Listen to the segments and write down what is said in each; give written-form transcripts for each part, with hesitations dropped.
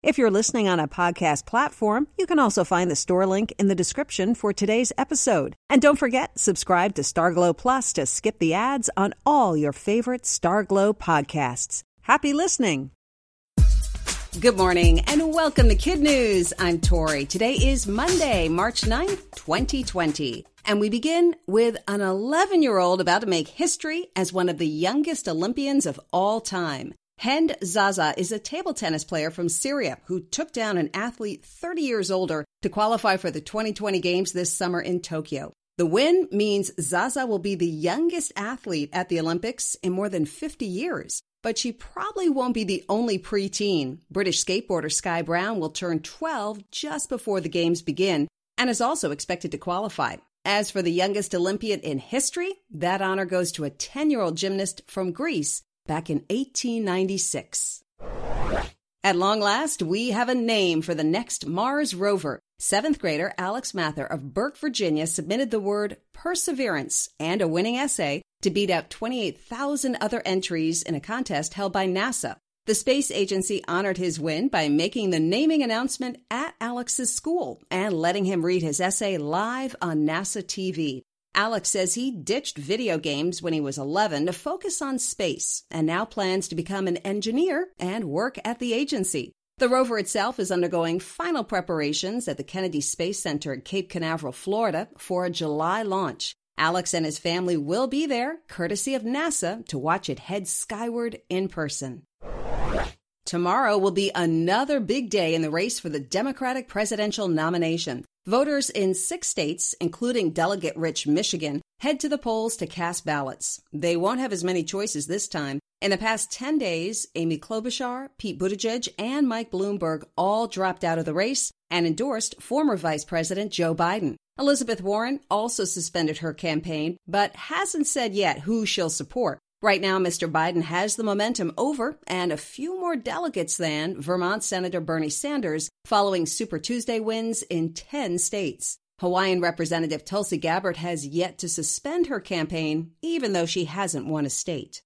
If you're listening on a podcast platform, you can also find the store link in the description for today's episode. And don't forget, subscribe to Starglow Plus to skip the ads on all your favorite Starglow podcasts. Happy listening! Good morning and welcome to Kid News. I'm Tori. Today is Monday, March 9th, 2020. And we begin with an 11-year-old about to make history as one of the youngest Olympians of all time. Hend Zaza is a table tennis player from Syria who took down an athlete 30 years older to qualify for the 2020 Games this summer in Tokyo. The win means Zaza will be the youngest athlete at the Olympics in more than 50 years. But she probably won't be the only preteen. British skateboarder Sky Brown will turn 12 just before the Games begin and is also expected to qualify. As for the youngest Olympian in history, that honor goes to a 10-year-old gymnast from Greece back in 1896. At long last, we have a name for the next Mars rover. Seventh grader Alex Mather of Burke, Virginia, submitted the word perseverance and a winning essay to beat out 28,000 other entries in a contest held by NASA. The space agency honored his win by making the naming announcement at Alex's school and letting him read his essay live on NASA TV. Alex says he ditched video games when he was 11 to focus on space and now plans to become an engineer and work at the agency. The rover itself is undergoing final preparations at the Kennedy Space Center in Cape Canaveral, Florida, for a July launch. Alex and his family will be there, courtesy of NASA, to watch it head skyward in person. Tomorrow will be another big day in the race for the Democratic presidential nomination. Voters in 6 states, including delegate-rich Michigan, head to the polls to cast ballots. They won't have as many choices this time. In the past 10 days, Amy Klobuchar, Pete Buttigieg, and Mike Bloomberg all dropped out of the race and endorsed former Vice President Joe Biden. Elizabeth Warren also suspended her campaign, but hasn't said yet who she'll support. Right now, Mr. Biden has the momentum over and a few more delegates than Vermont Senator Bernie Sanders following Super Tuesday wins in 10 states. Hawaiian Representative Tulsi Gabbard has yet to suspend her campaign, even though she hasn't won a state.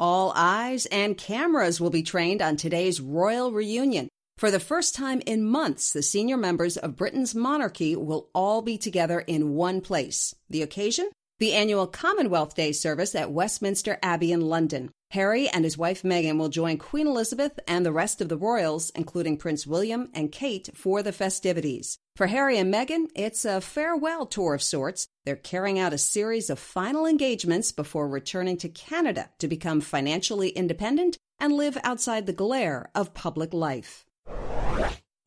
All eyes and cameras will be trained on today's royal reunion. For the first time in months, the senior members of Britain's monarchy will all be together in one place. The occasion? The annual Commonwealth Day service at Westminster Abbey in London. Harry and his wife Meghan will join Queen Elizabeth and the rest of the royals, including Prince William and Kate, for the festivities. For Harry and Meghan, it's a farewell tour of sorts. They're carrying out a series of final engagements before returning to Canada to become financially independent and live outside the glare of public life.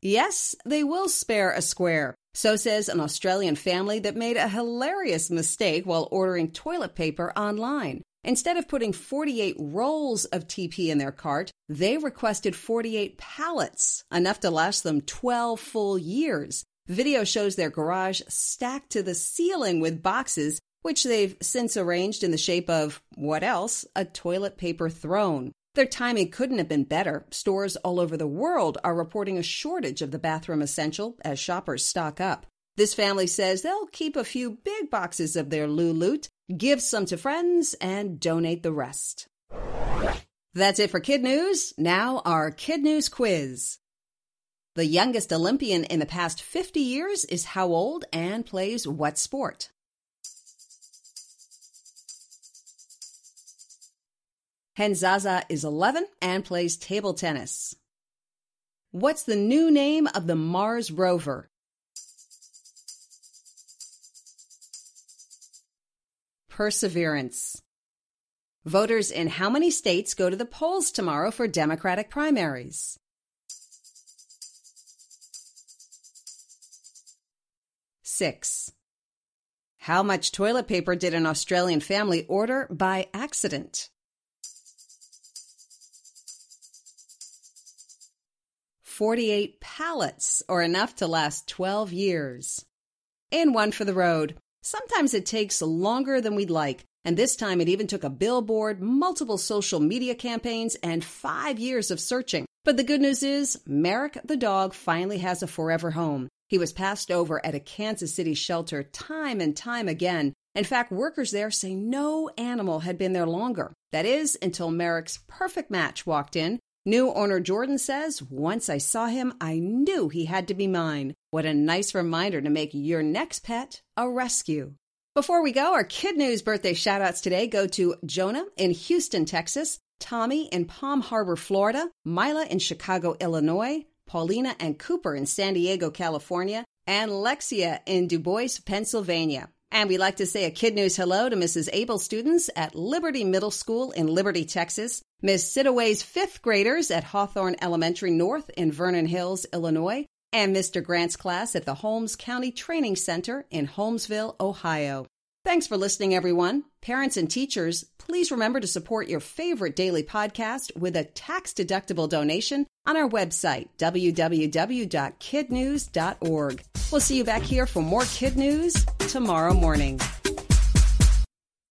Yes, they will spare a square. So says an Australian family that made a hilarious mistake while ordering toilet paper online. Instead of putting 48 rolls of TP in their cart, they requested 48 pallets, enough to last them 12 full years. Video shows their garage stacked to the ceiling with boxes, which they've since arranged in the shape of, what else, a toilet paper throne. Their timing couldn't have been better. Stores all over the world are reporting a shortage of the bathroom essential as shoppers stock up. This family says they'll keep a few big boxes of their loo loot, give some to friends, and donate the rest. That's it for Kid News. Now our Kid News quiz. The youngest Olympian in the past 50 years is how old and plays what sport? Hend Zaza is 11 and plays table tennis. What's the new name of the Mars rover? Perseverance. Voters in how many states go to the polls tomorrow for Democratic primaries? 6. How much toilet paper did an Australian family order by accident? 48 pallets, or enough to last 12 years. And one for the road. Sometimes it takes longer than we'd like, and this time it even took a billboard, multiple social media campaigns, and 5 years of searching. But the good news is, Merrick the dog finally has a forever home. He was passed over at a Kansas City shelter time and time again. In fact, workers there say no animal had been there longer. That is, until Merrick's perfect match walked in. New owner Jordan says, "Once I saw him, I knew he had to be mine." What a nice reminder to make your next pet a rescue. Before we go, our Kid News birthday shout-outs today go to Jonah in Houston, Texas, Tommy in Palm Harbor, Florida, Mila in Chicago, Illinois, Paulina and Cooper in San Diego, California, and Lexia in Du Bois, Pennsylvania. And we'd like to say a Kid News hello to Mrs. Abel's students at Liberty Middle School in Liberty, Texas, Miss Sidaway's fifth graders at Hawthorne Elementary North in Vernon Hills, Illinois, and Mr. Grant's class at the Holmes County Training Center in Holmesville, Ohio. Thanks for listening, everyone. Parents and teachers, please remember to support your favorite daily podcast with a tax-deductible donation on our website, www.kidnews.org. We'll see you back here for more Kid News tomorrow morning.